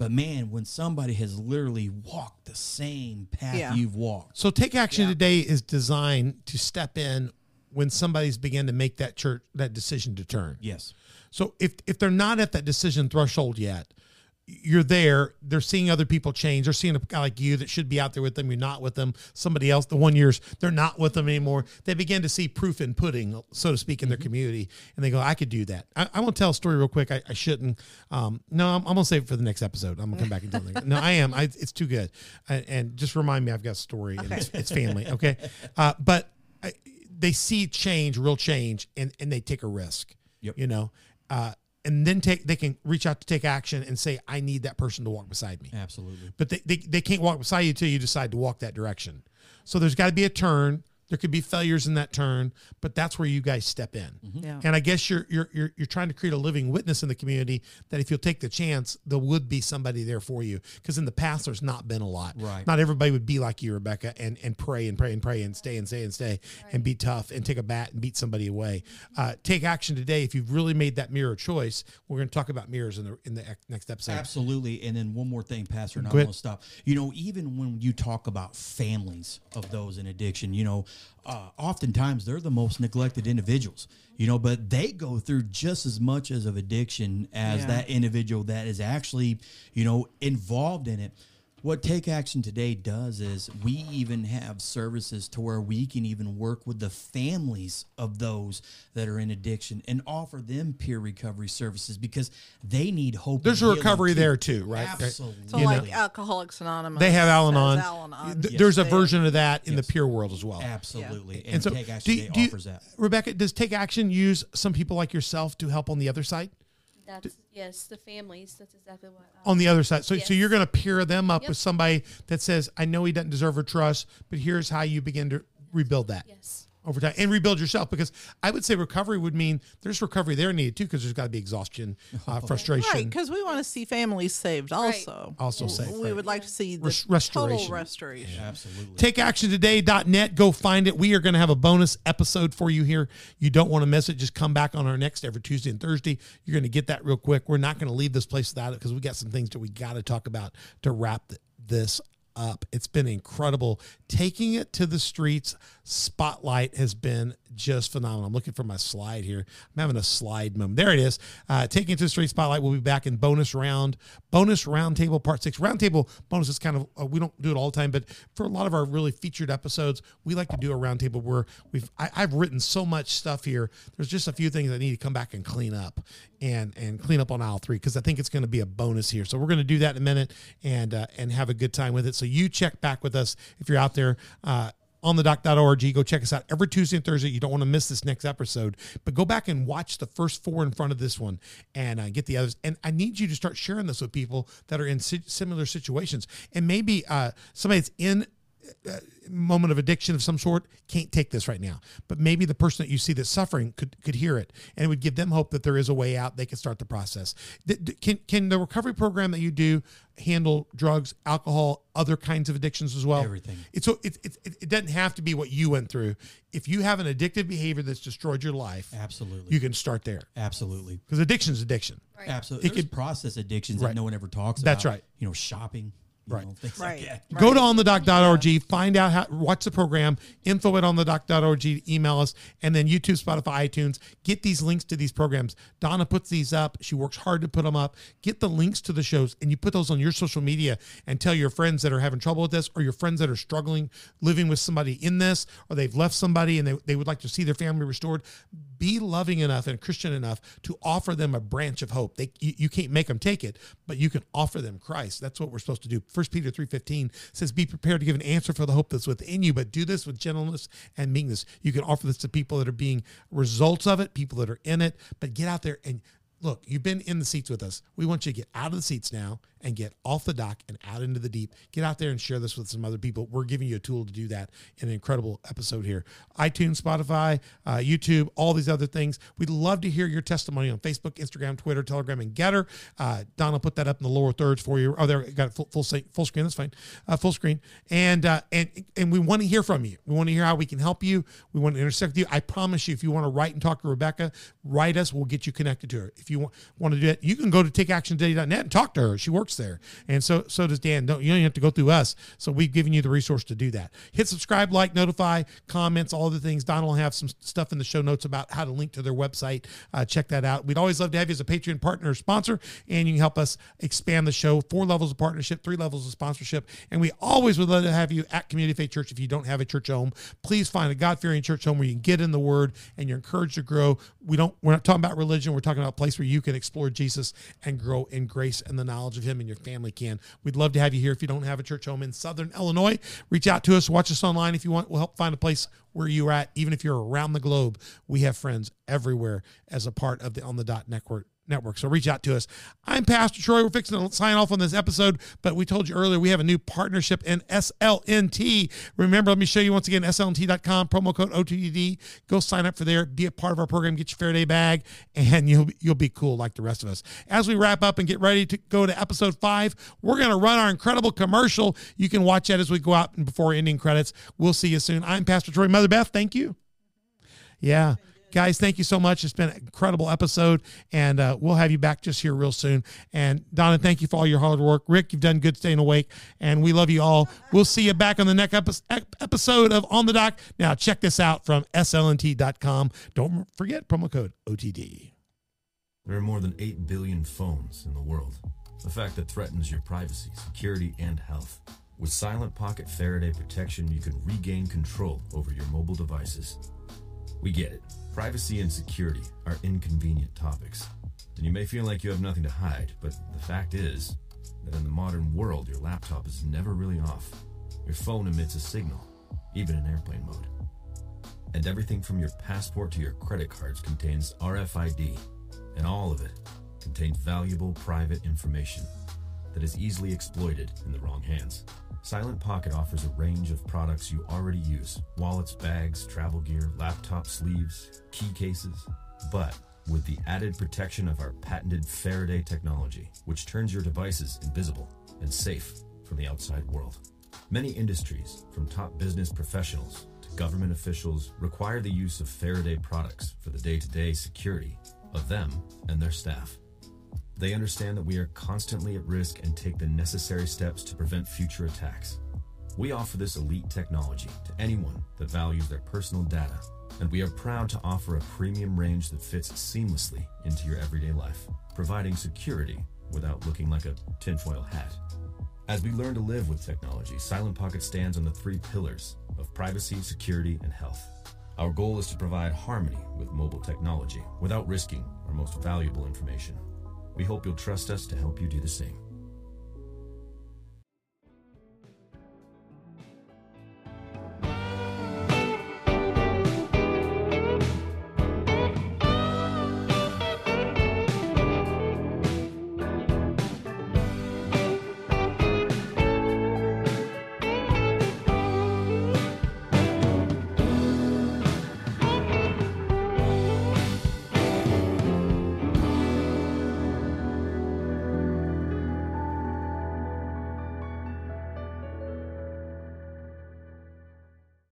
But, man, when somebody has literally walked the same path yeah. you've walked. So Take Action yeah. Today is designed to step in when somebody's began to make that decision to turn. Yes. So if they're not at that decision threshold yet, you're there, they're seeing other people change. They're seeing a guy like you that should be out there with them. You're not with them. Somebody else, the 1 years, they're not with them anymore. They begin to see proof in pudding, so to speak, in their community. And they go, I could do that. I want to tell a story real quick. I shouldn't. No, I'm going to save it for the next episode. I'm going to come back and tell it. No, I am. It's too good. And just remind me, I've got a story, and it's family. Okay. But they see change, real change, and they take a risk, you know? And then they can reach out to take action and say, I need that person to walk beside me. Absolutely. But they can't walk beside you until you decide to walk that direction. So there's got to be a turn. There could be failures in that turn, but that's where you guys step in. Mm-hmm. Yeah. And I guess you're trying to create a living witness in the community that if you'll take the chance, there would be somebody there for you. Because in the past, there's not been a lot. Right. Not everybody would be like you, Rebecca, and pray and pray and pray and stay right. and be tough and take a bat and beat somebody away. Take action today. If you've really made that mirror choice, we're going to talk about mirrors in the next episode. Absolutely. And then one more thing, Pastor, and I'm going to stop. You know, even when you talk about families of those in addiction, you know, oftentimes they're the most neglected individuals, you know, but they go through just as much of addiction as that individual that is actually, you know, involved in it. What Take Action Today does is we even have services to where we can even work with the families of those that are in addiction and offer them peer recovery services because they need hope. There's a recovery there too, right? Absolutely. So like Alcoholics Anonymous. They have Al-Anon. There's a version of that in the peer world as well. Absolutely. And so Take Action Today offers that. Rebecca, does Take Action use some people like yourself to help on the other side? Yes, the families. That's exactly what. On the other side. So so you're going to pair them up with somebody that says, I know he doesn't deserve her trust, but here's how you begin to rebuild that over time and rebuild yourself. Because I would say recovery would mean there's recovery there needed too, because there's got to be exhaustion, frustration. Right, because we want to see families saved also. We would like to see the total restoration. Yeah, absolutely. Takeactiontoday.net. Go find it. We are going to have a bonus episode for you here. You don't want to miss it. Just come back on our next every Tuesday and Thursday. You're going to get that real quick. We're not going to leave this place without it because we got some things that we got to talk about to wrap this up. It's been incredible. Taking it to the streets spotlight has been just phenomenal. I'm looking for my slide here. I'm having a slide moment. There it is. Taking it to the street spotlight. We'll be back in bonus roundtable part 6. Roundtable bonus is kind of, we don't do it all the time, but for a lot of our really featured episodes, we like to do a roundtable where I've written so much stuff here. There's just a few things I need to come back and clean up and clean up on aisle 3, because I think it's going to be a bonus here. So we're going to do that in a minute and have a good time with it. So you check back with us if you're out there. Onthedoc.org. Go check us out every Tuesday and Thursday. You don't want to miss this next episode, but go back and watch the first 4 in front of this one and get the others. And I need you to start sharing this with people that are in similar situations. And maybe somebody that's in a moment of addiction of some sort can't take this right now, but maybe the person that you see that's suffering could hear it, and it would give them hope that there is a way out. They can start the process. Can the recovery program that you do handle drugs, alcohol, other kinds of addictions as well? Everything. It doesn't have to be what you went through. If you have an addictive behavior that's destroyed your life, absolutely, you can start there. Absolutely. Because addiction is addiction. Right. Absolutely. There's process addictions that no one ever talks about. That's right. You know, shopping. Right. Right. Go to onthedoc.org, find out how, watch the program, info@onthedoc.org, email us, and then YouTube, Spotify, iTunes. Get these links to these programs. Donna puts these up. She works hard to put them up. Get the links to the shows, and you put those on your social media and tell your friends that are having trouble with this, or your friends that are struggling, living with somebody in this, or they've left somebody and they would like to see their family restored. Be loving enough and Christian enough to offer them a branch of hope. You can't make them take it, but you can offer them Christ. That's what we're supposed to do. 1 Peter 3:15 says, be prepared to give an answer for the hope that's within you, but do this with gentleness and meekness. You can offer this to people that are being results of it, people that are in it, but get out there and look, you've been in the seats with us. We want you to get out of the seats now and get off the dock and out into the deep. Get out there and share this with some other people. We're giving you a tool to do that in an incredible episode here. iTunes, Spotify, YouTube, all these other things. We'd love to hear your testimony on Facebook, Instagram, Twitter, Telegram, and Getter. Don will put that up in the lower thirds for you. Oh, there, got it full screen. That's fine. Full screen. And we want to hear from you. We want to hear how we can help you. We want to intersect with you. I promise you, if you want to write and talk to Rebecca, write us. We'll get you connected to her. If you want to do it, you can go to takeactiontoday.net and talk to her. She works works there. And so does Dan. You don't have to go through us. So we've given you the resource to do that. Hit subscribe, like, notify, comments, all the things. Don will have some stuff in the show notes about how to link to their website. Check that out. We'd always love to have you as a Patreon partner or sponsor, and you can help us expand the show. 4 levels of partnership, 3 levels of sponsorship. And we always would love to have you at Community Faith Church. If you don't have a church home, please find a God-fearing church home where you can get in the Word and you're encouraged to grow. We're not talking about religion. We're talking about a place where you can explore Jesus and grow in grace and the knowledge of Him, and your family can. We'd love to have you here. If you don't have a church home in Southern Illinois, reach out to us. Watch us online if you want. We'll help find a place where you're at, even if you're around the globe. We have friends everywhere as a part of the On the Dot Network. So reach out to us. I'm Pastor Troy. We're fixing to sign off on this episode, but we told you earlier we have a new partnership in SLNT. Remember, let me show you once again, slnt.com, promo code OTD. Go sign up for there, be a part of our program, get your Faraday bag, and you'll be cool like the rest of us. As we wrap up and get ready to go to episode 5, we're going to run our incredible commercial. You can watch that as we go out and before ending credits. We'll see you soon. I'm Pastor Troy. Mother Beth, thank you. Yeah. Guys, thank you so much. It's been an incredible episode, and we'll have you back just here real soon. And Donna, thank you for all your hard work. Rick, you've done good staying awake, and we love you all. We'll see you back on the next episode of On the Doc. Now, check this out from slnt.com. Don't forget promo code OTD. There are more than 8 billion phones in the world, a fact that threatens your privacy, security, and health. With Silent Pocket Faraday protection, you can regain control over your mobile devices. We get it. Privacy and security are inconvenient topics, and you may feel like you have nothing to hide, but the fact is that in the modern world, your laptop is never really off. Your phone emits a signal, even in airplane mode. And everything from your passport to your credit cards contains RFID, and all of it contains valuable private information that is easily exploited in the wrong hands. Silent Pocket offers a range of products you already use: wallets, bags, travel gear, laptop sleeves, key cases, but with the added protection of our patented Faraday technology, which turns your devices invisible and safe from the outside world. Many industries, from top business professionals to government officials, require the use of Faraday products for the day-to-day security of them and their staff. They understand that we are constantly at risk and take the necessary steps to prevent future attacks. We offer this elite technology to anyone that values their personal data, and we are proud to offer a premium range that fits seamlessly into your everyday life, providing security without looking like a tinfoil hat. As we learn to live with technology, Silent Pocket stands on the 3 pillars of privacy, security, and health. Our goal is to provide harmony with mobile technology without risking our most valuable information. We hope you'll trust us to help you do the same.